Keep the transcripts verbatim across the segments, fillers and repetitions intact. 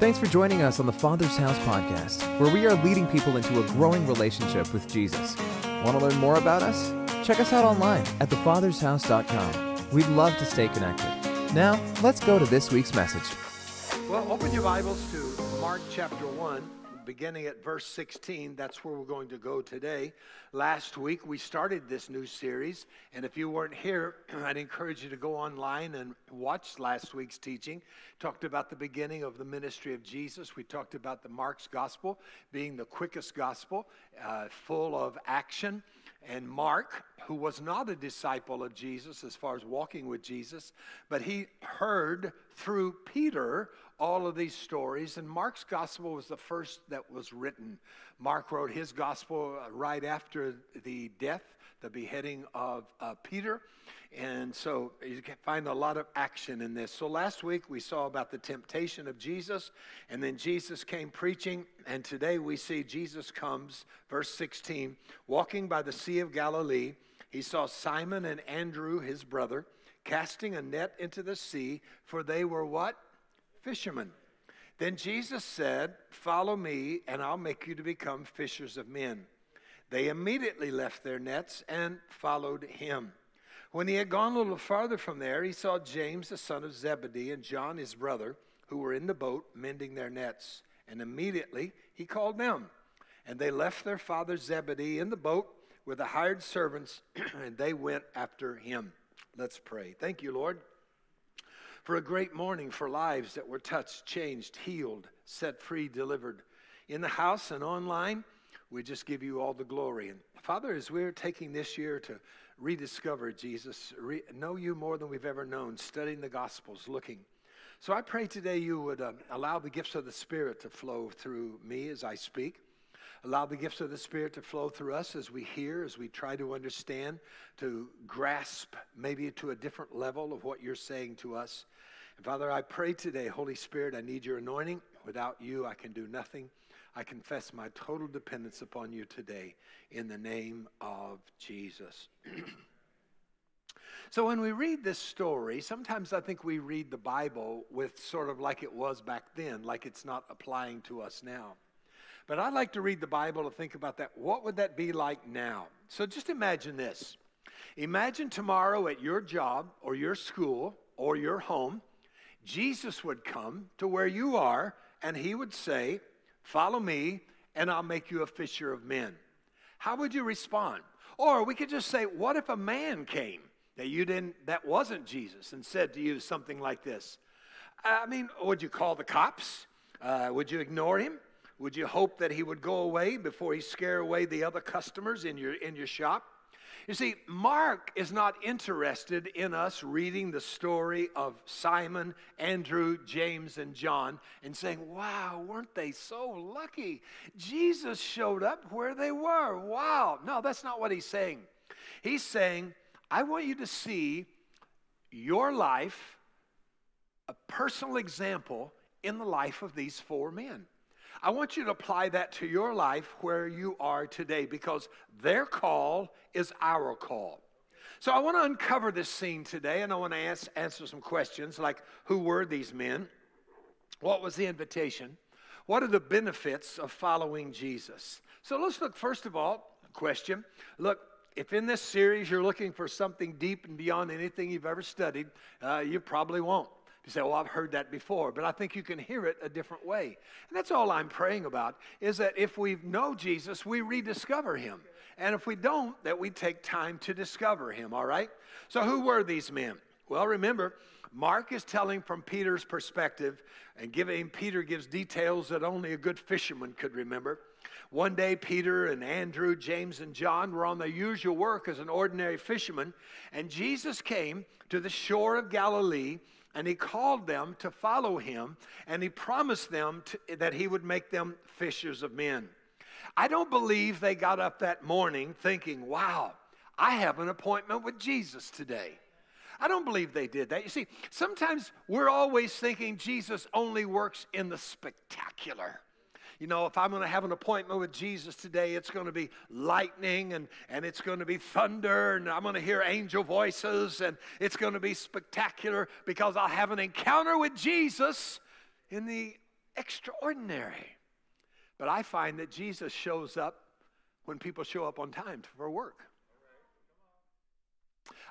Thanks for joining us on the Father's House podcast, where we are leading people into a growing relationship with Jesus. Want to learn more about us? Check us out online at the fathers house dot com. We'd love to stay connected. Now, let's go to this week's message. Well, open your Bibles to Mark chapter one, beginning at verse sixteen. That's where we're going to go today. Last week, we started this new series, and if you weren't here, I'd encourage you to go online and watch last week's teaching. Talked about the beginning of the ministry of Jesus. We talked about the Mark's gospel being the quickest gospel, uh, full of action. And Mark, who was not a disciple of Jesus as far as walking with Jesus, but he heard through Peter all of these stories, and Mark's gospel was the first that was written. Mark wrote his gospel right after the death, the beheading of uh, Peter, and so you can find a lot of action in this. So last week we saw about the temptation of Jesus, and then Jesus came preaching, and today we see Jesus comes, verse sixteen, walking by the Sea of Galilee. He saw Simon and Andrew, his brother, casting a net into the sea, for they were what? Fishermen. Then Jesus said, "Follow me, and I'll make you to become fishers of men." They immediately left their nets and followed him. When he had gone a little farther from there, he saw James, the son of Zebedee, and John, his brother, who were in the boat mending their nets. And immediately he called them. And they left their father Zebedee in the boat with the hired servants, and they went after him. Let's pray. Thank you, Lord, for a great morning for lives that were touched, changed, healed, set free, delivered. In the house and online, we just give you all the glory. And Father, as we're taking this year to rediscover Jesus, re- know you more than we've ever known, studying the Gospels, looking. So I pray today you would uh, allow the gifts of the Spirit to flow through me as I speak. Allow the gifts of the Spirit to flow through us as we hear, as we try to understand, to grasp maybe to a different level of what you're saying to us. And Father, I pray today, Holy Spirit, I need your anointing. Without you, I can do nothing. I confess my total dependence upon you today in the name of Jesus. So when we read this story, sometimes I think we read the Bible with sort of like it was back then, like it's not applying to us now. But I like to read the Bible and think about that. What would that be like now? So just imagine this. Imagine tomorrow at your job or your school or your home, Jesus would come to where you are and he would say, "Follow me and I'll make you a fisher of men." How would you respond? Or we could just say, what if a man came that you didn't, that wasn't Jesus, and said to you something like this? I mean, would you call the cops? Uh, would you ignore him? Would you hope that he would go away before he scare away the other customers in your in your shop? You see, Mark is not interested in us reading the story of Simon, Andrew, James, and John and saying, "Wow, weren't they so lucky? Jesus showed up where they were. Wow." No, that's not what he's saying. He's saying, I want you to see your life, a personal example in the life of these four men. I want you to apply that to your life where you are today, because their call is our call. So I want to uncover this scene today, and I want to ask, answer some questions like, who were these men? What was the invitation? What are the benefits of following Jesus? So let's look, first of all, question. Look, if in this series you're looking for something deep and beyond anything you've ever studied, uh, you probably won't. You say, well, I've heard that before, but I think you can hear it a different way. And that's all I'm praying about, is that if we know Jesus, we rediscover him. And if we don't, that we take time to discover him, all right? So who were these men? Well, remember, Mark is telling from Peter's perspective, and giving Peter gives details that only a good fisherman could remember. One day, Peter and Andrew, James and John were on their usual work as an ordinary fisherman, and Jesus came to the shore of Galilee, and he called them to follow him, and he promised them to, that he would make them fishers of men. I don't believe they got up that morning thinking, wow, I have an appointment with Jesus today. I don't believe they did that. You see, sometimes we're always thinking Jesus only works in the spectacular. You know, if I'm going to have an appointment with Jesus today, it's going to be lightning and, and it's going to be thunder, and I'm going to hear angel voices, and it's going to be spectacular because I'll have an encounter with Jesus in the extraordinary. But I find that Jesus shows up when people show up on time for work.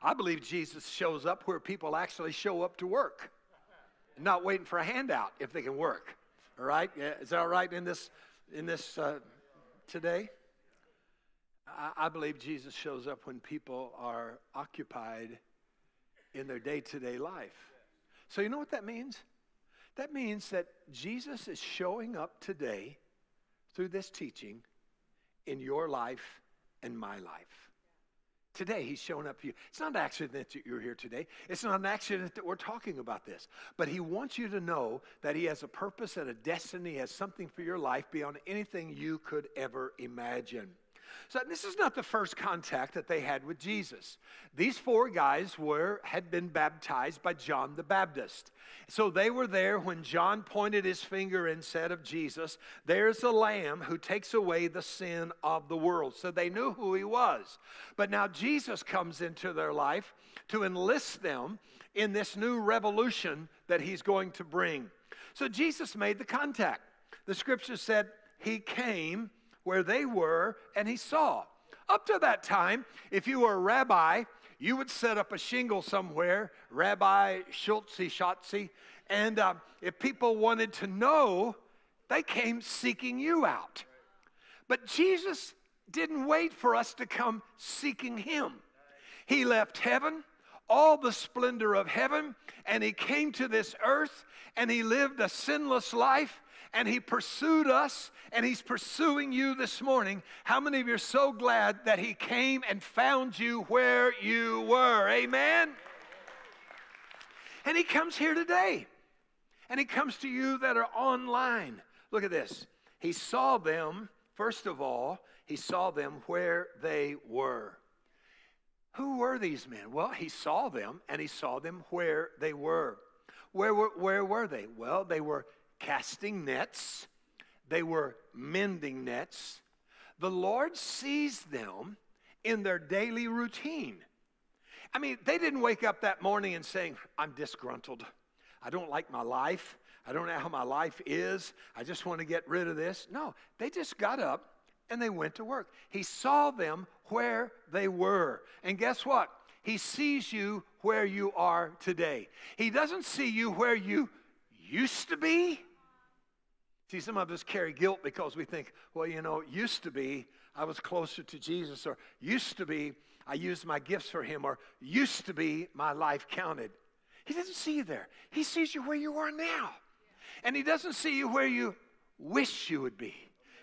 I believe Jesus shows up where people actually show up to work, not waiting for a handout if they can work. All right? Is that all right in this, in this uh, today? I, I believe Jesus shows up when people are occupied in their day-to-day life. So you know what that means? That means that Jesus is showing up today through this teaching in your life and my life. Today, he's showing up for you. It's not an accident that you're here today. It's not an accident that we're talking about this. But he wants you to know that he has a purpose and a destiny, has something for your life beyond anything you could ever imagine. So this is not the first contact that they had with Jesus. These four guys were had been baptized by John the Baptist. So they were there when John pointed his finger and said of Jesus, "There's the Lamb who takes away the sin of the world." So they knew who he was. But now Jesus comes into their life to enlist them in this new revolution that he's going to bring. So Jesus made the contact. The scripture said he came where they were, and he saw. Up to that time, if you were a rabbi, you would set up a shingle somewhere, Rabbi Schultzy Schotzy, and uh, if people wanted to know, they came seeking you out. But Jesus didn't wait for us to come seeking him. He left heaven, all the splendor of heaven, and he came to this earth, and he lived a sinless life, and he pursued us, and he's pursuing you this morning. How many of you are so glad that he came and found you where you were? Amen? And he comes here today, and he comes to you that are online. Look at this. He saw them, first of all, he saw them where they were. Who were these men? Well, he saw them, and he saw them where they were. Where were, where were they? Well, they were casting nets. They were mending nets. The Lord sees them in their daily routine. I mean, they didn't wake up that morning and saying, "I'm disgruntled. I don't like my life. I don't know how my life is. I just want to get rid of this." No, they just got up and they went to work. He saw them where they were. And guess what? He sees you where you are today. He doesn't see you where you used to be. See, some of us carry guilt because we think, well, you know, used to be I was closer to Jesus, or used to be I used my gifts for him, or used to be my life counted. He doesn't see you there. He sees you where you are now. And he doesn't see you where you wish you would be.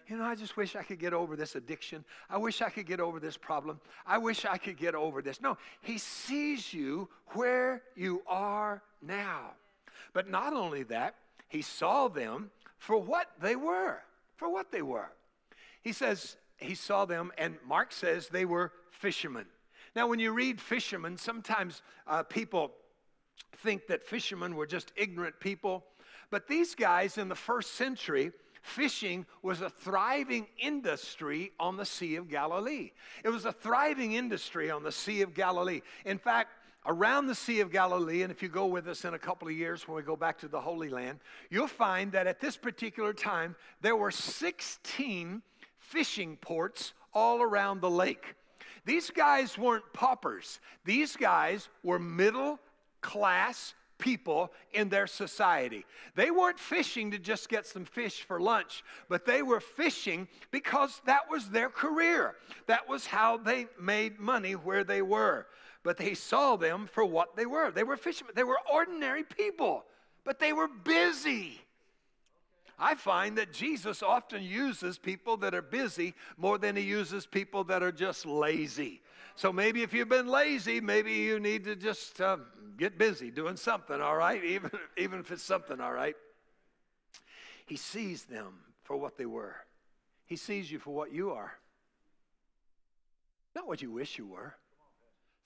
You know, I just wish I could get over this addiction. I wish I could get over this problem. I wish I could get over this. No, he sees you where you are now. But not only that, he saw them for what they were, for what they were. He says he saw them, and Mark says they were fishermen. Now, when you read fishermen, sometimes uh, people think that fishermen were just ignorant people. But these guys in the first century, fishing was a thriving industry on the Sea of Galilee. It was a thriving industry on the Sea of Galilee. In fact, around the Sea of Galilee, and if you go with us in a couple of years when we go back to the Holy Land, you'll find that at this particular time, there were sixteen fishing ports all around the lake. These guys weren't paupers. These guys were middle-class people in their society. They weren't fishing to just get some fish for lunch, but they were fishing because that was their career. That was how they made money where they were. But he saw them for what they were. They were fishermen. They were ordinary people, but they were busy. I find that Jesus often uses people that are busy more than he uses people that are just lazy. So maybe if you've been lazy, maybe you need to just uh, get busy doing something, all right? Even, even if it's something, all right? He sees them for what they were. He sees you for what you are. Not what you wish you were.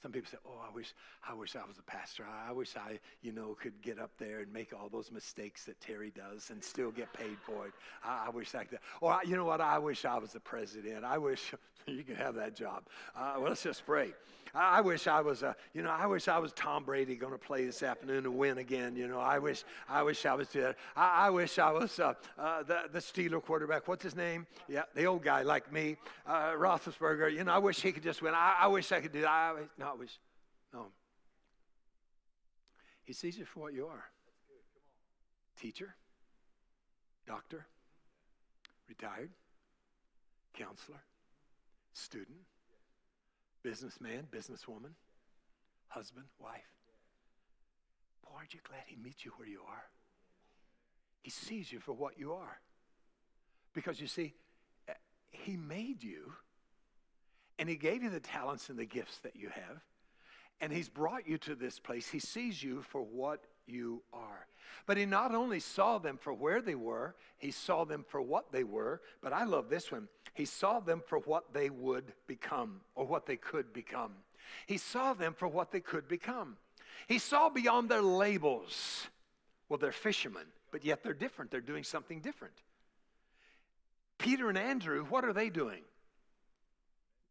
Some people say, oh, I wish I wish I was a pastor. I wish I, you know, could get up there and make all those mistakes that Terry does and still get paid for it. I, I wish I could. Or, I, you know what, I wish I was the president. I wish you could have that job. Uh, well, let's just pray. I, I wish I was, a, you know, I wish I was Tom Brady going to play this afternoon and win again. You know, I wish I wish I was that. I, I wish I was uh, uh, the, the Steeler quarterback. What's his name? Yeah, the old guy like me, uh, Roethlisberger. You know, I wish he could just win. I, I wish I could do that. I, no, I wish. No. He sees you for what you are. Teacher, doctor, retired, counselor, student, businessman, businesswoman, husband, wife. Boy, aren't you glad he meets you where you are? He sees you for what you are. Because you see, he made you, and he gave you the talents and the gifts that you have, and he's brought you to this place. He sees you for what you are. But he not only saw them for where they were, he saw them for what they were, but I love this one. He saw them for what they would become, or what they could become. He saw them for what they could become. He saw beyond their labels. Well, they're fishermen, but yet they're different. They're doing something different. Peter and Andrew, what are they doing?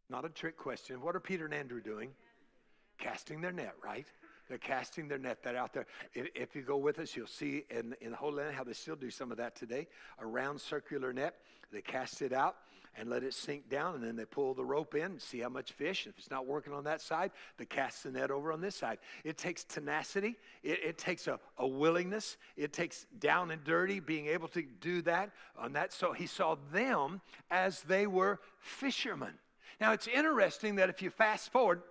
Not a trick question. What are Peter and Andrew doing? Casting their net, right? They're casting their net. They're out there. If, if you go with us, you'll see in, in the Holy Land how they still do some of that today. A round circular net. They cast it out and let it sink down, and then they pull the rope in and see how much fish. If it's not working on that side, they cast the net over on this side. It takes tenacity. It, it takes a, a willingness. It takes down and dirty being able to do that on that. So he saw them as they were fishermen. Now, it's interesting that if you fast forward,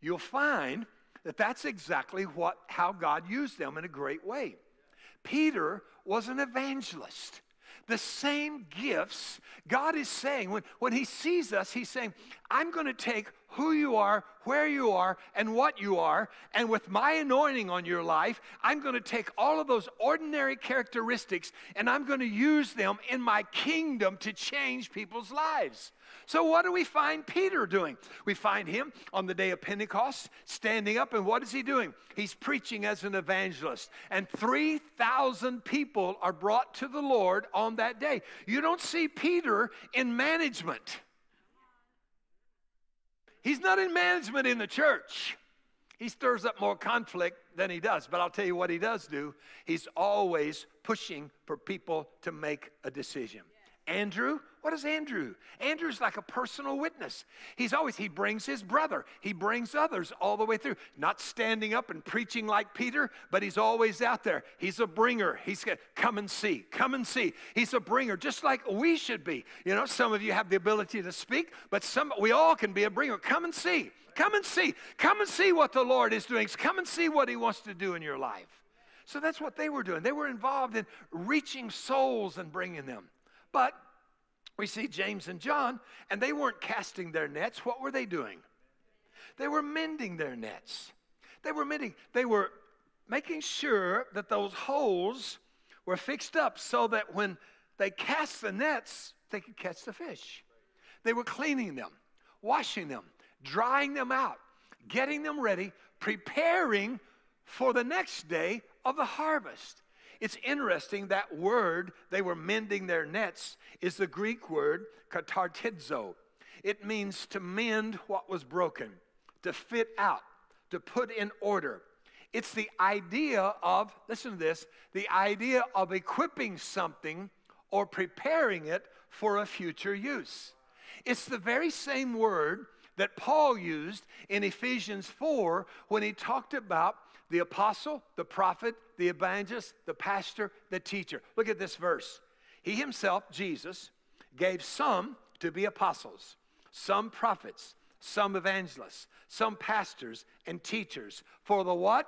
you'll find that that's exactly what, how God used them in a great way. Peter was an evangelist. The same gifts, God is saying, when, when he sees us, he's saying, I'm going to take who you are, where you are, and what you are, and with my anointing on your life, I'm going to take all of those ordinary characteristics, and I'm going to use them in my kingdom to change people's lives. So what do we find Peter doing? We find him on the day of Pentecost, standing up, and what is he doing? He's preaching as an evangelist, and three thousand people are brought to the Lord on that day. You don't see Peter in management. He's not in management in the church. He stirs up more conflict than he does, but I'll tell you what he does do. He's always pushing for people to make a decision. Andrew, what is Andrew? Andrew's like a personal witness. He's always, he brings his brother. He brings others all the way through. Not standing up and preaching like Peter, but he's always out there. He's a bringer. He's going to come and see, come and see. He's a bringer, just like we should be. You know, some of you have the ability to speak, but some, we all can be a bringer. Come and see, come and see, come and see what the Lord is doing. Come and see what he wants to do in your life. So that's what they were doing. They were involved in reaching souls and bringing them. But we see James and John, and they weren't casting their nets. What were they doing? They were mending their nets. They were mending. They were making sure that those holes were fixed up so that when they cast the nets, they could catch the fish. They were cleaning them, washing them, drying them out, getting them ready, preparing for the next day of the harvest. It's interesting, that word, they were mending their nets, is the Greek word katartizo. It means to mend what was broken, to fit out, to put in order. It's the idea of, listen to this, the idea of equipping something or preparing it for a future use. It's the very same word that Paul used in Ephesians four when he talked about the apostle, the prophet, the evangelist, the pastor, the teacher. Look at this verse. He himself, Jesus, gave some to be apostles, some prophets, some evangelists, some pastors and teachers for the what?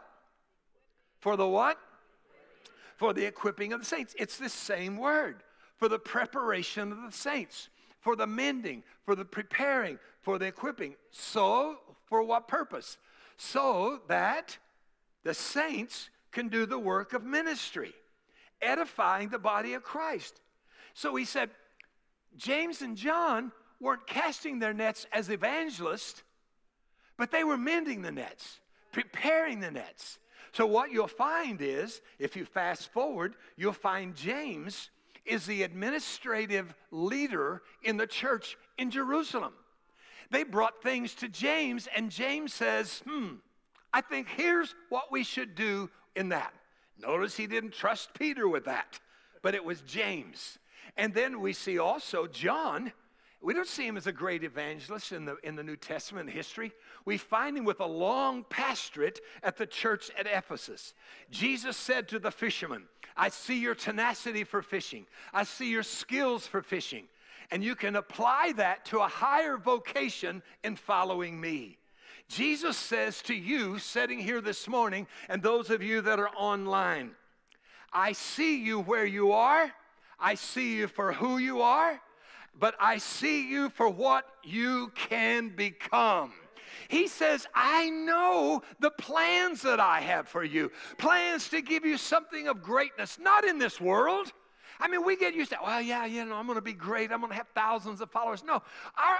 For the what? For the equipping of the saints. It's this same word, for the preparation of the saints, for the mending, for the preparing, for the equipping. So, for what purpose? So that the saints can do the work of ministry, edifying the body of Christ. So he said, James and John weren't casting their nets as evangelists, But they were mending the nets, preparing the nets. So what you'll find is, if you fast forward, you'll find James is the administrative leader in the church in Jerusalem. They brought things to James, and James says, hmm, I think here's what we should do in that. Notice he didn't trust Peter with that, but it was James. And then we see also John. We don't see him as a great evangelist in the, in the New Testament history. We find him with a long pastorate at the church at Ephesus. Jesus said to the fishermen, I see your tenacity for fishing. I see your skills for fishing. And you can apply that to a higher vocation in following me. Jesus says to you sitting here this morning and those of you that are online, I see you where you are. I see you for who you are. But I see you for what you can become. He says, I know the plans that I have for you. Plans to give you something of greatness, not in this world. I mean, we get used to, well, yeah, you know, I'm going to be great. I'm going to have thousands of followers. No, our,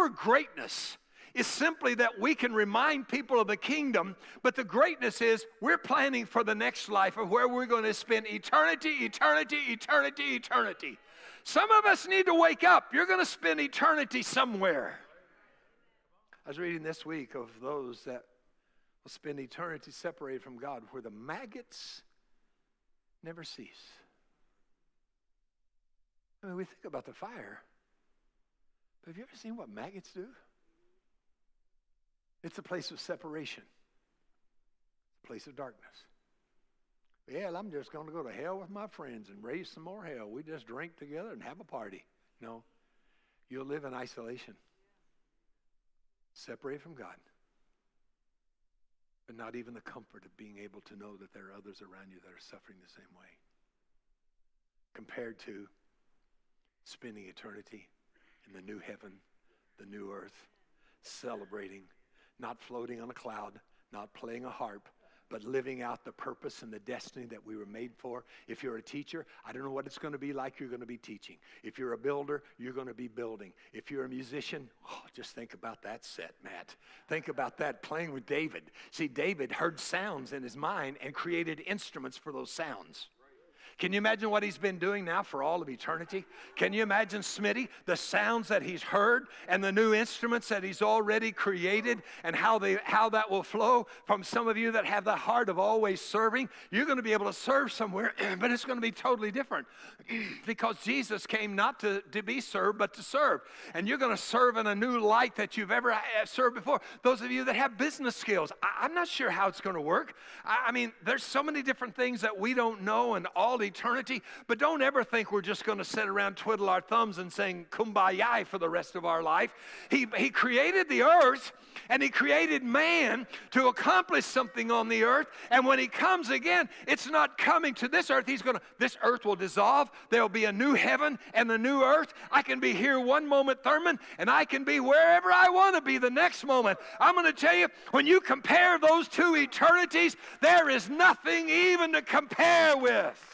our greatness is simply that we can remind people of the kingdom, but the greatness is we're planning for the next life of where we're going to spend eternity, eternity, eternity, eternity. Some of us need to wake up. You're going to spend eternity somewhere. I was reading this week of those that will spend eternity separated from God, where the maggots never cease. I mean, we think about the fire, but have you ever seen what maggots do? It's a place of separation, a place of darkness. Well, I'm just going to go to hell with my friends and raise some more hell. We just drink together and have a party. No, you'll live in isolation, separated from God, but not even the comfort of being able to know that there are others around you that are suffering the same way, compared to spending eternity in the new heaven, the new earth, celebrating, not floating on a cloud, not playing a harp, but living out the purpose and the destiny that we were made for. If you're a teacher, I don't know what it's going to be like. You're going to be teaching. If you're a builder, you're going to be building. If you're a musician, oh, just think about that set, Matt. Think about that, playing with David. See, David heard sounds in his mind and created instruments for those sounds. Can you imagine what he's been doing now for all of eternity? Can you imagine Smitty, the sounds that he's heard and the new instruments that he's already created, and how they how that will flow from some of you that have the heart of always serving? You're going to be able to serve somewhere, but it's going to be totally different because Jesus came not to, to be served, but to serve. And you're going to serve in a new light that you've ever served before. Those of you that have business skills, I, I'm not sure how it's going to work. I, I mean, there's so many different things that we don't know and all eternity, but don't ever think we're just going to sit around, twiddle our thumbs and sing kumbaya for the rest of our life. He, he created the earth and he created man to accomplish something on the earth, and when he comes again, it's not coming to this earth. He's going to, this earth will dissolve. There'll be a new heaven and a new earth. I can be here one moment, Thurman, and I can be wherever I want to be the next moment. I'm going to tell you, when you compare those two eternities, there is nothing even to compare with.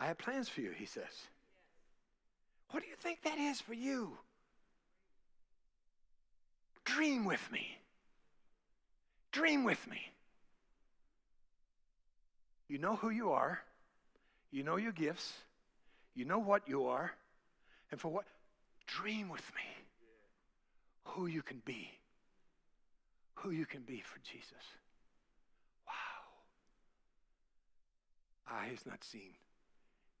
I have plans for you, he says. What do you think that is for you? Dream with me. Dream with me. You know who you are. You know your gifts. You know what you are. And for what? Dream with me. Who you can be. Who you can be for Jesus. Wow. Eye has not seen.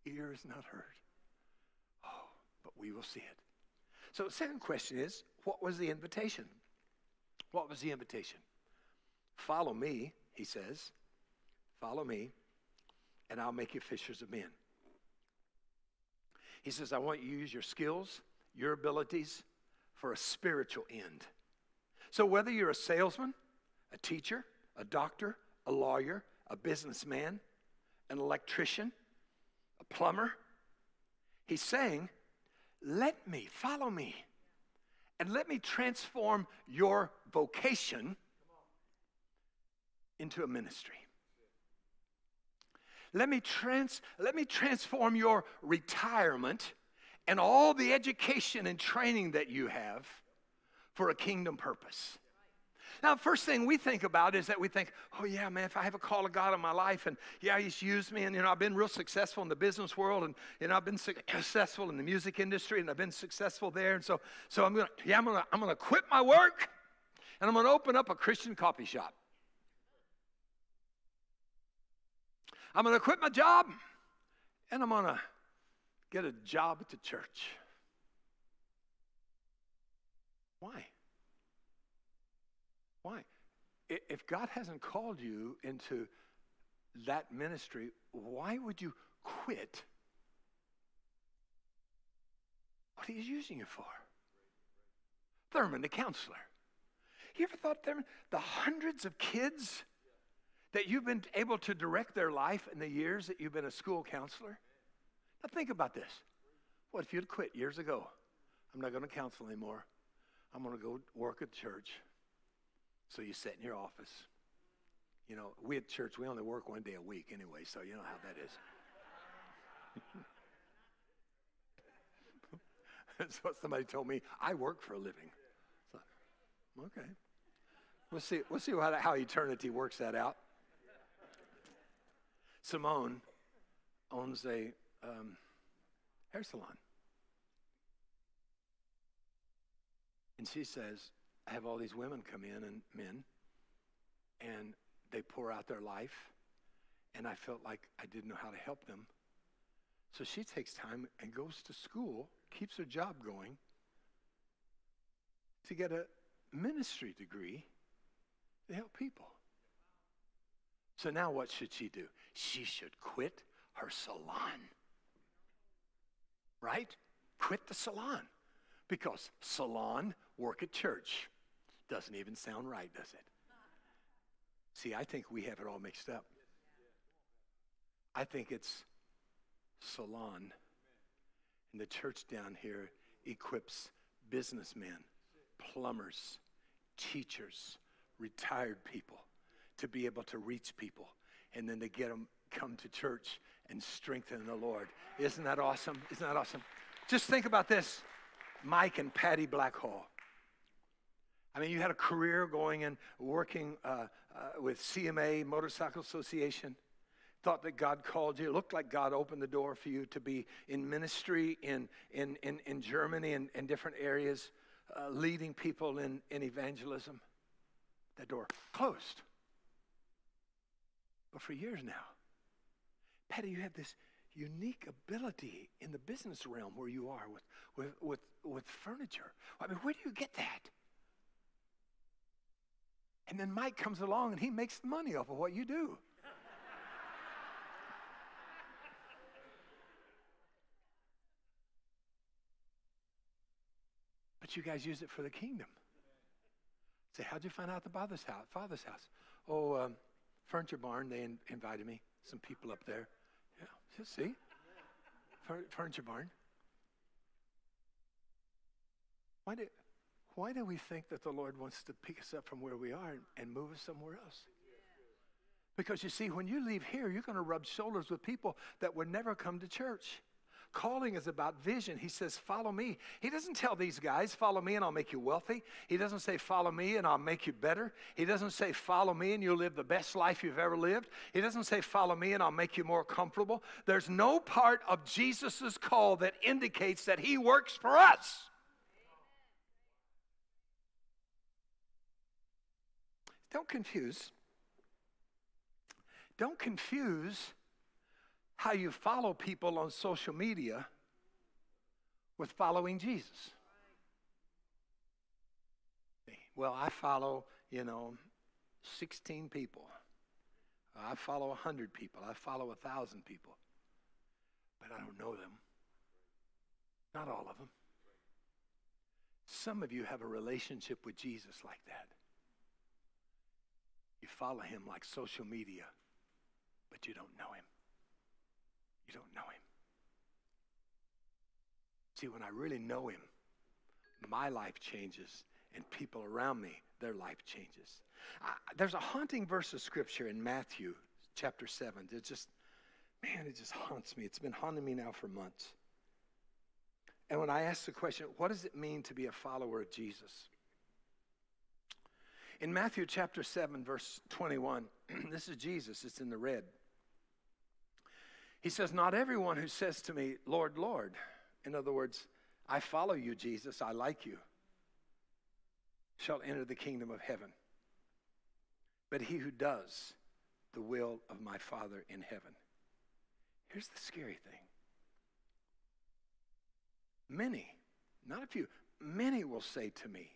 Ear is not heard. Oh, but we will see it. So the second question is, what was the invitation? What was the invitation? Follow me, he says. Follow me, and I'll make you fishers of men. He says, I want you to use your skills, your abilities for a spiritual end. So whether you're a salesman, a teacher, a doctor, a lawyer, a businessman, an electrician, a plumber, he's saying, let me, follow me, and let me transform your vocation into a ministry. Let me trans, let me transform your retirement and all the education and training that you have for a kingdom purpose. Now, the first thing we think about is that we think, oh, yeah, man, if I have a call of God in my life, and, yeah, he's used me, and, you know, I've been real successful in the business world, and, you know, I've been successful in the music industry, and I've been successful there, and so so I'm going to, yeah, I'm going to I'm going to quit my work, and I'm going to open up a Christian coffee shop. I'm going to quit my job, and I'm going to get a job at the church. Why? Why? If God hasn't called you into that ministry, why would you quit what he's using you for? Thurman, the counselor. You ever thought, Thurman, the hundreds of kids that you've been able to direct their life in the years that you've been a school counselor? Now think about this. What if you'd quit years ago? I'm not going to counsel anymore. I'm going to go work at church. So you sit in your office. You know, we at church, we only work one day a week anyway, so you know how that is. That's what somebody told me. I work for a living. So, okay. We'll see, we'll see how, how eternity works that out. Simone owns a um, hair salon. And she says, I have all these women come in, and men, and they pour out their life, and I felt like I didn't know how to help them. So she takes time and goes to school, keeps her job going, to get a ministry degree to help people. So now what should she do? She should quit her salon, right? Quit the salon, because salon, work at church. Doesn't even sound right, does it? See, I think we have it all mixed up. I think it's salon. And the church down here equips businessmen, plumbers, teachers, retired people to be able to reach people. And then to get them come to church and strengthen the Lord. Isn't that awesome? Isn't that awesome? Just think about this. Mike and Patty Blackhall. I mean, you had a career going and working uh, uh, with C M A, Motorcycle Association. Thought that God called you. It looked like God opened the door for you to be in ministry in in, in, in Germany and in different areas, uh, leading people in, in evangelism. That door closed. But for years now, Patty, you have this unique ability in the business realm where you are with, with, with, with furniture. I mean, where do you get that? And then Mike comes along and he makes the money off of what you do. But you guys use it for the kingdom. Say, how'd you find out the Father's House? Father's House. Oh, um, Furniture Barn, they in- invited me, some people up there. Yeah, see? Furniture Barn. Why do, why do we think that the Lord wants to pick us up from where we are and, and move us somewhere else? Because you see, when you leave here, you're going to rub shoulders with people that would never come to church. Calling is about vision. He says, follow me. He doesn't tell these guys, follow me and I'll make you wealthy. He doesn't say, follow me and I'll make you better. He doesn't say, follow me and you'll live the best life you've ever lived. He doesn't say, follow me and I'll make you more comfortable. There's no part of Jesus's call that indicates that he works for us. Don't confuse. Don't confuse how you follow people on social media with following Jesus. Well, I follow, you know, sixteen people. I follow one hundred people. I follow one thousand people. But I don't know them. Not all of them. Some of you have a relationship with Jesus like that. You follow him like social media, but you don't know him. You don't know him. See, when I really know him, my life changes, and people around me, their life changes. I, there's a haunting verse of Scripture in Matthew chapter seven. It just, man, it just haunts me. It's been haunting me now for months. And when I asked the question, what does it mean to be a follower of Jesus? In Matthew chapter seven, verse twenty-one, this is Jesus, it's in the red. He says, not everyone who says to me, Lord, Lord, in other words, I follow you, Jesus, I like you, shall enter the kingdom of heaven, but he who does the will of my Father in heaven. Here's the scary thing. Many, not a few, many will say to me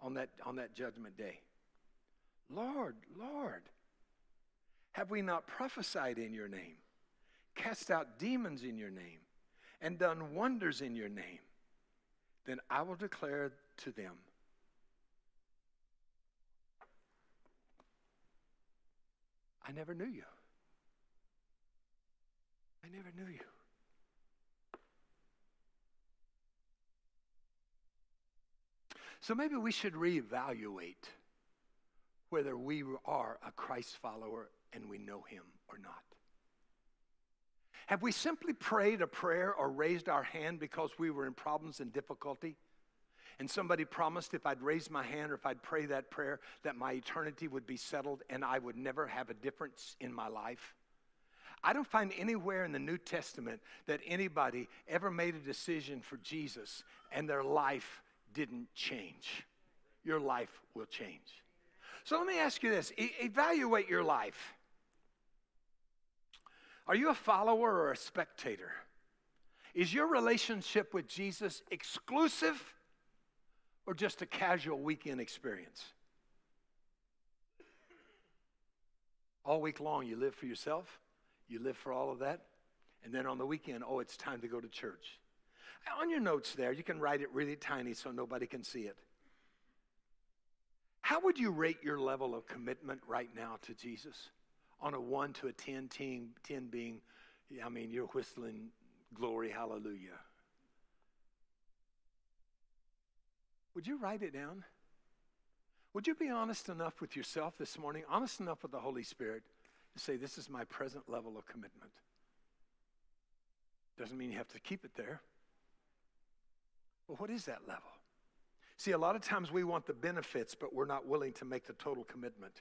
on that, on that judgment day, Lord, Lord, have we not prophesied in your name, cast out demons in your name, and done wonders in your name? Then I will declare to them, I never knew you. I never knew you. So maybe we should reevaluate whether we are a Christ follower and we know him or not. Have we simply prayed a prayer or raised our hand because we were in problems and difficulty? And somebody promised if I'd raise my hand or if I'd pray that prayer that my eternity would be settled and I would never have a difference in my life. I don't find anywhere in the New Testament that anybody ever made a decision for Jesus and their life didn't change. Your life will change. So let me ask you this. E- evaluate your life. Are you a follower or a spectator? Is your relationship with Jesus exclusive or just a casual weekend experience? All week long, you live for yourself, you live for all of that, and then on the weekend, oh, it's time to go to church. On your notes there, you can write it really tiny so nobody can see it. How would you rate your level of commitment right now to Jesus? On a one to a ten, ten, ten being, I mean, you're whistling glory, hallelujah. Would you write it down? Would you be honest enough with yourself this morning, honest enough with the Holy Spirit to say, this is my present level of commitment? Doesn't mean you have to keep it there. But what is that level? See, a lot of times we want the benefits, but we're not willing to make the total commitment.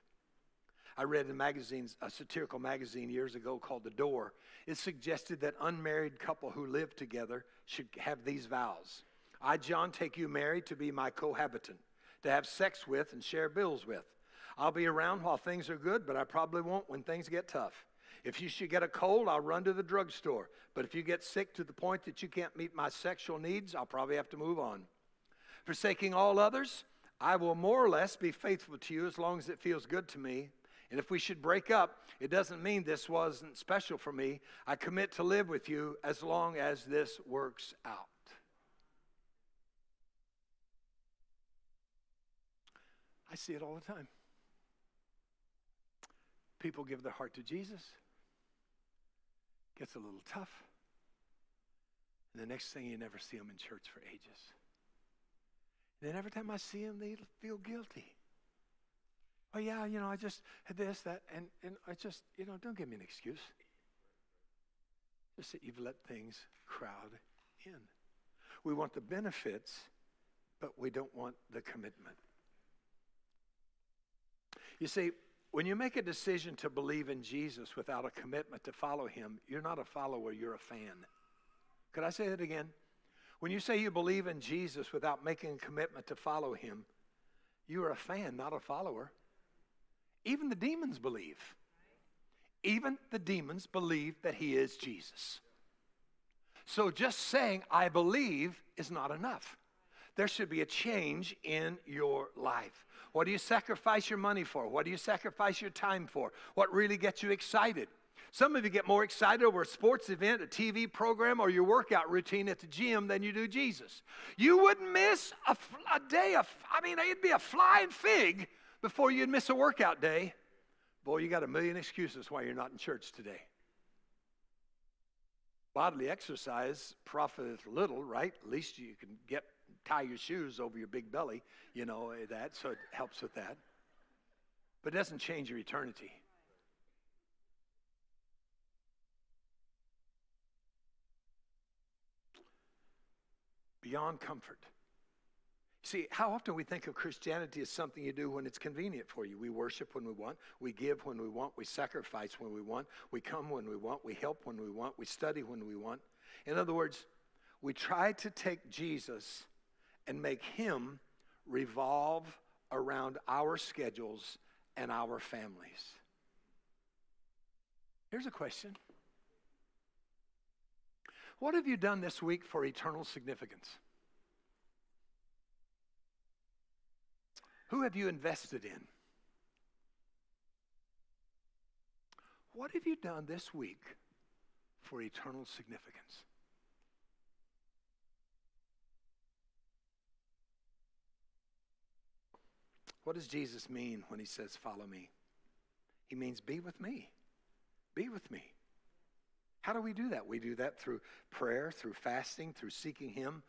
I read in magazines, a satirical magazine years ago called The Door. It suggested that unmarried couple who live together should have these vows. I, John, take you, Mary, to be my cohabitant, to have sex with and share bills with. I'll be around while things are good, but I probably won't when things get tough. If you should get a cold, I'll run to the drugstore. But if you get sick to the point that you can't meet my sexual needs, I'll probably have to move on. Forsaking all others, I will more or less be faithful to you as long as it feels good to me. And if we should break up, it doesn't mean this wasn't special for me. I commit to live with you as long as this works out. I see it all the time. People give their heart to Jesus. Gets a little tough. And the next thing, you never see them in church for ages. And then every time I see them, they feel guilty. Oh, yeah, you know, I just had this, that, and, and I just, you know, don't give me an excuse. Just that you've let things crowd in. We want the benefits, but we don't want the commitment. You see, when you make a decision to believe in Jesus without a commitment to follow him, you're not a follower, you're a fan. Could I say that again? When you say you believe in Jesus without making a commitment to follow him, you're a fan, not a follower. Even the demons believe. Even the demons believe that he is Jesus. So just saying, I believe, is not enough. There should be a change in your life. What do you sacrifice your money for? What do you sacrifice your time for? What really gets you excited? Some of you get more excited over a sports event, a T V program, or your workout routine at the gym than you do Jesus. You wouldn't miss a, a day of, I mean, it'd be a flying fig before you'd miss a workout day. Boy, you got a million excuses why you're not in church today. Bodily exercise profiteth little, right? At least you can get tie your shoes over your big belly, you know, that, so it helps with that. But it doesn't change your eternity. beyond comfort. See, how often we think of Christianity as something you do when it's convenient for you. We worship when we want. We give when we want. We sacrifice when we want. We come when we want. We help when we want. We study when we want. In other words, we try to take Jesus and make him revolve around our schedules and our families. Here's a question. What have you done this week for eternal significance? Who have you invested in? What have you done this week for eternal significance? What does Jesus mean when he says, follow me? He means be with me. Be with me. How do we do that? We do that through prayer, through fasting, through seeking him,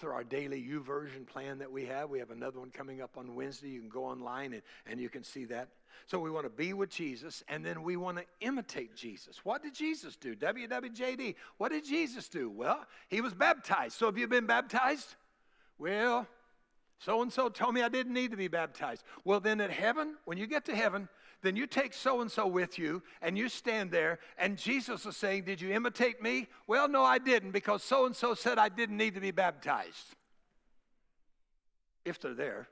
through our daily YouVersion plan that we have. We have another one coming up on Wednesday. You can go online and, and you can see that. So we want to be with Jesus, and then we want to imitate Jesus. What did Jesus do? W W J D, what did Jesus do? Well, he was baptized. So have you been baptized? Well, so-and-so told me I didn't need to be baptized. Well, then at heaven, when you get to heaven, then you take so-and-so with you, and you stand there, and Jesus is saying, did you imitate me? Well, no, I didn't, because so-and-so said I didn't need to be baptized. If they're there.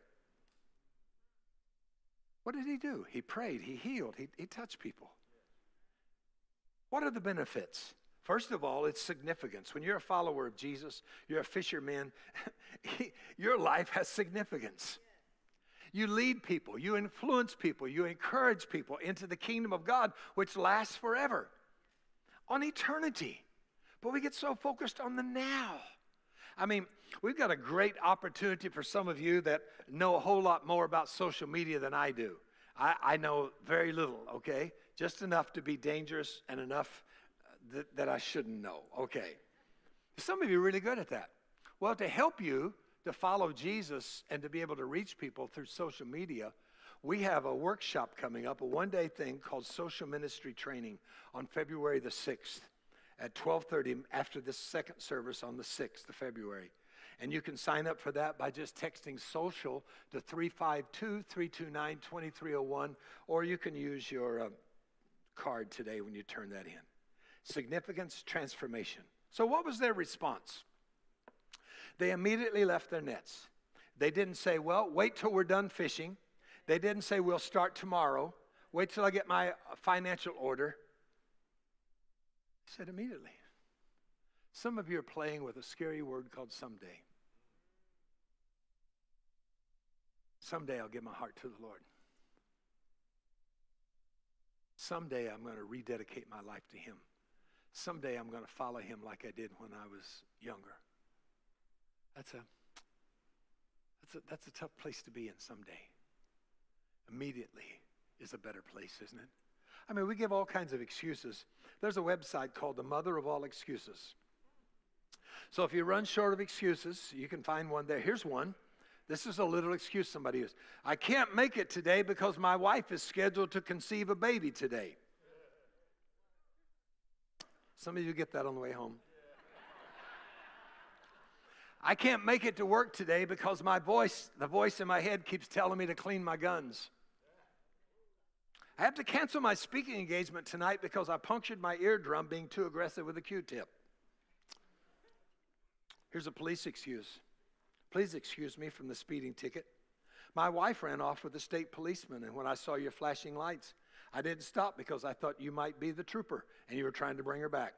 What did he do? He prayed, he healed, he, he touched people. What are the benefits? First of all, it's significance. When you're a follower of Jesus, you're a fisherman, your life has significance. You lead people, you influence people, you encourage people into the kingdom of God, which lasts forever, on eternity. But we get so focused on the now. I mean, we've got a great opportunity for some of you that know a whole lot more about social media than I do. I, I know very little, okay? Just enough to be dangerous and enough th- that I shouldn't know, okay? Some of you are really good at that. Well, to help you to follow Jesus and to be able to reach people through social media, we have a workshop coming up, a one-day thing called Social Ministry Training on February the sixth at twelve thirty after this second service on the sixth of February. And you can sign up for that by just texting SOCIAL to three five two, three two nine, two three zero one, or you can use your uh, card today when you turn that in. Significance, transformation. So what was their response? They immediately left their nets. They didn't say, well, wait till we're done fishing. They didn't say, we'll start tomorrow. Wait till I get my financial order. They said immediately. Some of you are playing with a scary word called someday. Someday I'll give my heart to the Lord. Someday I'm going to rededicate my life to him. Someday I'm going to follow him like I did when I was younger. That's a, that's, a, that's a tough place to be in someday. Immediately is a better place, isn't it? I mean, we give all kinds of excuses. There's a website called The Mother of All Excuses. So if you run short of excuses, you can find one there. Here's one. This is a little excuse somebody used. I can't make it today because my wife is scheduled to conceive a baby today. Some of you get that on the way home. I can't make it to work today because my voice, the voice in my head keeps telling me to clean my guns. I have to cancel my speaking engagement tonight because I punctured my eardrum being too aggressive with a Q-tip. Here's a police excuse. Please excuse me from the speeding ticket. My wife ran off with a state policeman, and when I saw your flashing lights, I didn't stop because I thought you might be the trooper and you were trying to bring her back.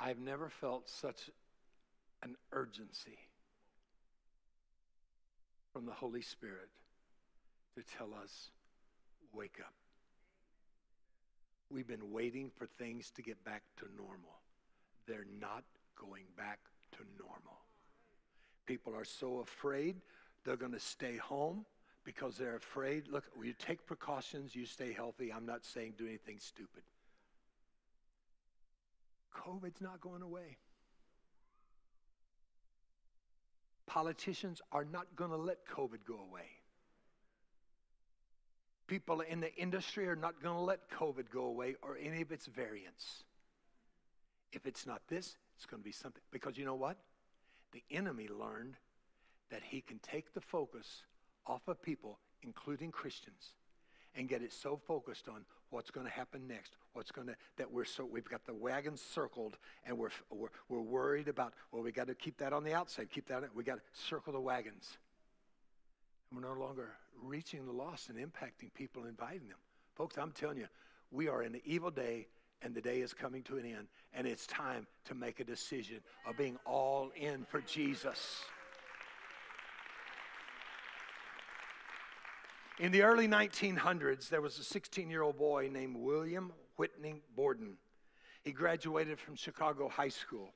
I've never felt such an urgency from the Holy Spirit to tell us, wake up. We've been waiting for things to get back to normal. They're not going back to normal. People are so afraid they're going to stay home because they're afraid. Look, you take precautions, you stay healthy. I'm not saying do anything stupid. COVID's not going away. Politicians are not going to let COVID go away. People in the industry are not going to let COVID go away or any of its variants. If it's not this, it's going to be something. Because you know what? The enemy learned that he can take the focus off of people, including Christians, and get it so focused on what's going to happen next, what's going to, that we're so, we've got the wagon circled, and we're, we're, we're worried about, well, we got to keep that on the outside, keep that, we got to circle the wagons. And we're no longer reaching the lost and impacting people and inviting them. Folks, I'm telling you, we are in an evil day, and the day is coming to an end, and it's time to make a decision of being all in for Jesus. In the early nineteen hundreds, there was a sixteen-year-old boy named William Whitney Borden. He graduated from Chicago High School.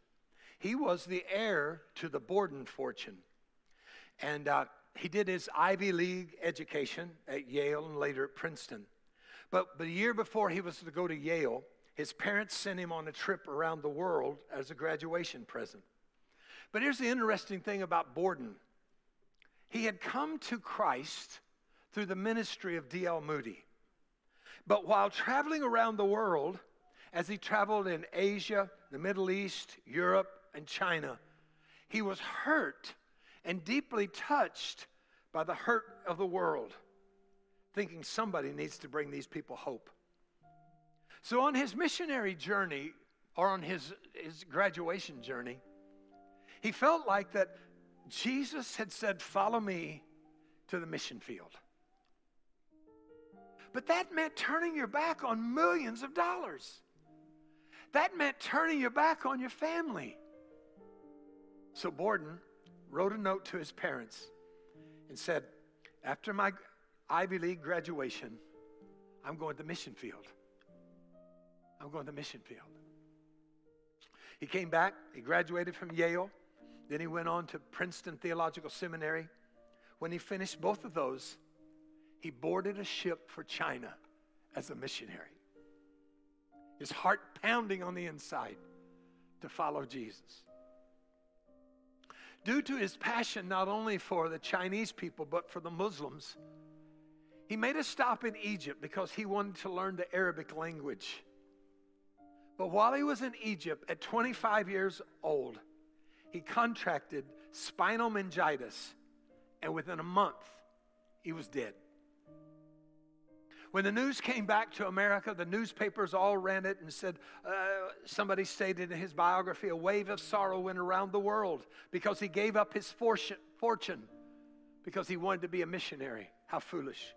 He was the heir to the Borden fortune. And uh, he did his Ivy League education at Yale and later at Princeton. But the year before he was to go to Yale, his parents sent him on a trip around the world as a graduation present. But here's the interesting thing about Borden. He had come to Christ through the ministry of D L Moody. But while traveling around the world, as he traveled in Asia, the Middle East, Europe, and China, he was hurt and deeply touched by the hurt of the world, thinking somebody needs to bring these people hope. So on his missionary journey, or on his, his graduation journey, he felt like that Jesus had said, "Follow me to the mission field." But that meant turning your back on millions of dollars. That meant turning your back on your family. So Borden wrote a note to his parents and said, "After my Ivy League graduation, I'm going to the mission field. I'm going to the mission field." He came back. He graduated from Yale. Then he went on to Princeton Theological Seminary. When he finished both of those, he boarded a ship for China as a missionary. His heart pounding on the inside to follow Jesus. Due to his passion not only for the Chinese people but for the Muslims, he made a stop in Egypt because he wanted to learn the Arabic language. But while he was in Egypt, at twenty-five years old, he contracted spinal meningitis, and within a month, he was dead. When the news came back to America, the newspapers all ran it and said, uh, somebody stated in his biography, a wave of sorrow went around the world because he gave up his fortune because he wanted to be a missionary. How foolish.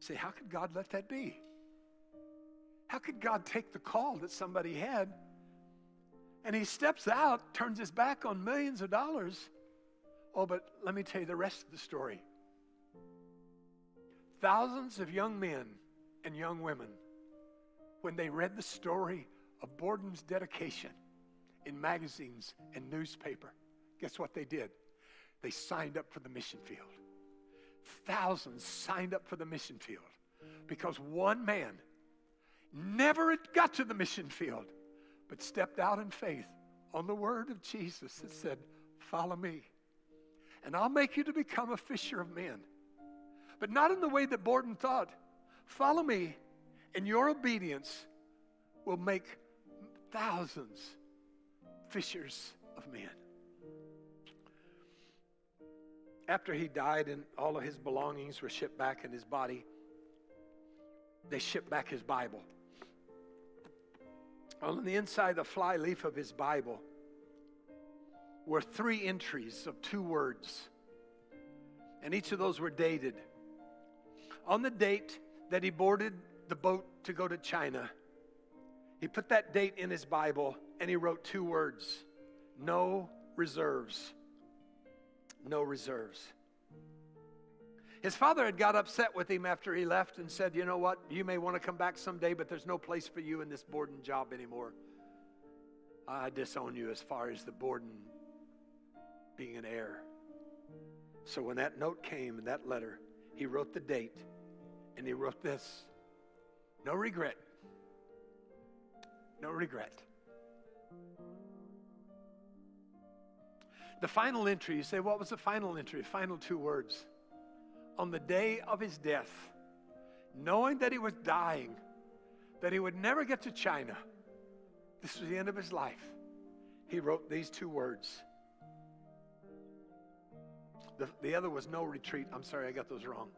Say, how could God let that be? How could God take the call that somebody had, and he steps out, turns his back on millions of dollars? Oh, but let me tell you the rest of the story. Thousands of young men and young women, when they read the story of Borden's dedication in magazines and newspaper, guess what they did? They signed up for the mission field. Thousands signed up for the mission field because one man never got to the mission field, but stepped out in faith on the word of Jesus that said, "Follow me, and I'll make you to become a fisher of men." But not in the way that Borden thought. Follow me, and your obedience will make thousands fishers of men. After he died and all of his belongings were shipped back in his body, they shipped back his Bible. On the inside, the fly leaf of his Bible were three entries of two words, and each of those were dated. On the date that he boarded the boat to go to China, he put that date in his Bible, and he wrote two words: no reserves. No reserves. His father had got upset with him after he left and said, "You know what, you may want to come back someday, but there's no place for you in this Borden job anymore. I disown you as far as the Borden being an heir." So when that note came and that letter, he wrote the date, and he wrote this: no regret. No regret. The final entry, you say, what was the final entry? Final two words. on the day of his death, knowing that he was dying, that he would never get to China, this was the end of his life, he wrote these two words. The, the other was no retreat. I'm sorry, I got those wrong.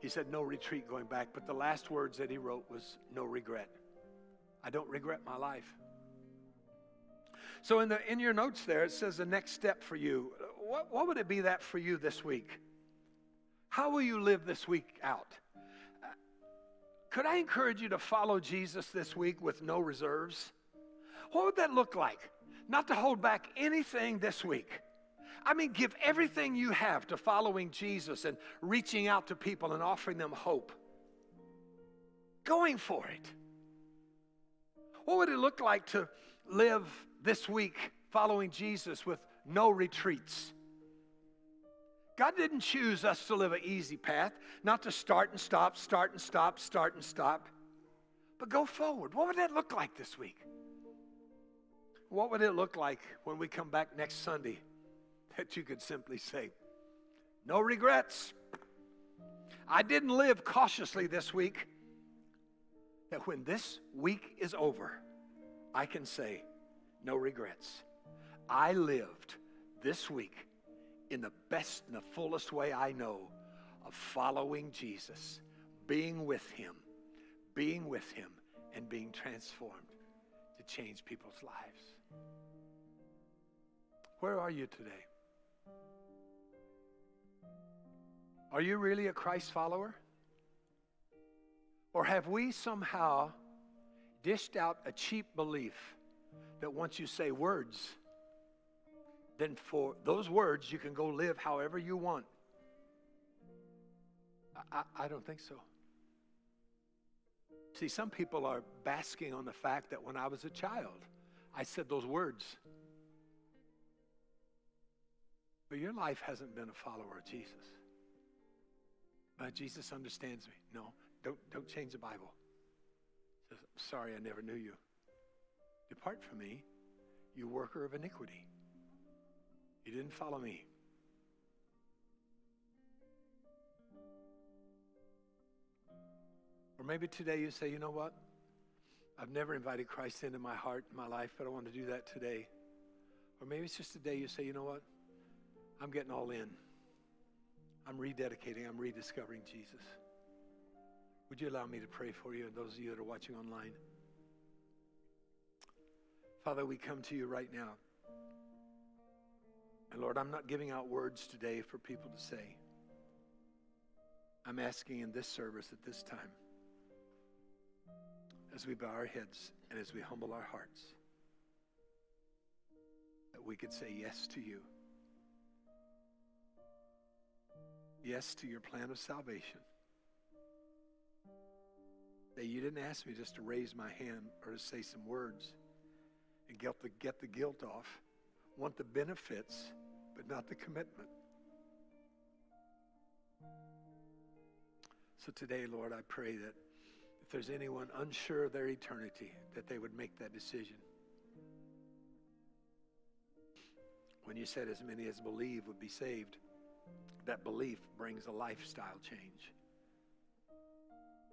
He said no retreat going back, but the last words that he wrote was no regret. I don't regret my life. So in the in your notes there, it says the next step for you. What, what would it be that for you this week? How will you live this week out? Uh, could I encourage you to follow Jesus this week with no reserves? What would that look like? Not to hold back anything this week. I mean, give everything you have to following Jesus and reaching out to people and offering them hope. Going for it. What would it look like to live this week following Jesus with no retreats? God didn't choose us to live an easy path, not to start and stop, start and stop, start and stop, but go forward. What would that look like this week? What would it look like when we come back next Sunday? That you could simply say, no regrets. I didn't live cautiously this week. That when this week is over, I can say, no regrets. I lived this week in the best and the fullest way I know of following Jesus, being with him, being with him, and being transformed to change people's lives. Where are you today? Are you really a Christ follower? Or have we somehow dished out a cheap belief that once you say words, then for those words you can go live however you want? I, I, I don't think so. See, some people are basking on the fact that when I was a child, I said those words. But your life hasn't been a follower of Jesus. Uh, Jesus understands me. No, don't, don't change the Bible. Says, sorry, I never knew you. Depart from me, you worker of iniquity. You didn't follow me. Or maybe today you say, you know what? I've never invited Christ into my heart, in my life, but I want to do that today. Or maybe it's just today you say, you know what? I'm getting all in. I'm rededicating, I'm rediscovering Jesus. Would you allow me to pray for you and those of you that are watching online? Father, we come to you right now. And Lord, I'm not giving out words today for people to say. I'm asking in this service at this time, as we bow our heads and as we humble our hearts, that we could say yes to you. Yes to your plan of salvation. That you didn't ask me just to raise my hand or to say some words and get the, get the guilt off. Want the benefits, but not the commitment. So today, Lord, I pray that if there's anyone unsure of their eternity, that they would make that decision. When you said as many as believe would be saved, that belief brings a lifestyle change.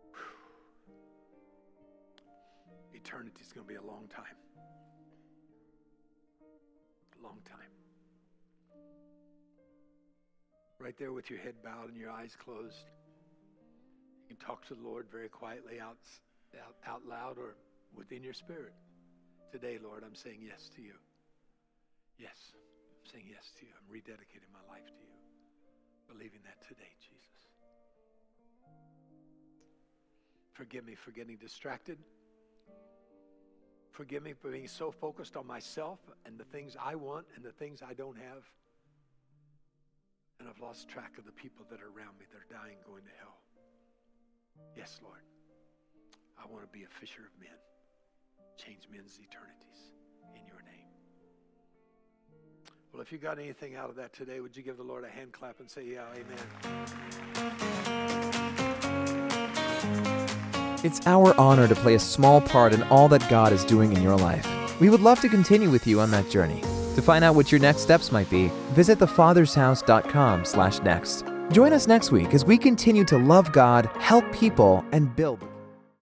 Whew. Eternity's going to be a long time. A long time. Right there with your head bowed and your eyes closed, you can talk to the Lord very quietly out, out, out loud or within your spirit. Today, Lord, I'm saying yes to you. Yes, I'm saying yes to you. I'm rededicating my life to you. Believing that today, Jesus. Forgive me for getting distracted. Forgive me for being so focused on myself and the things I want and the things I don't have. And I've lost track of the people that are around me that are dying, going to hell. Yes, Lord. I want to be a fisher of men. Change men's eternities in your name. Well, if you got anything out of that today, would you give the Lord a hand clap and say, yeah, amen. It's our honor to play a small part in all that God is doing in your life. We would love to continue with you on that journey. To find out what your next steps might be, visit the fathers house dot com slash next. Join us next week as we continue to love God, help people, and build.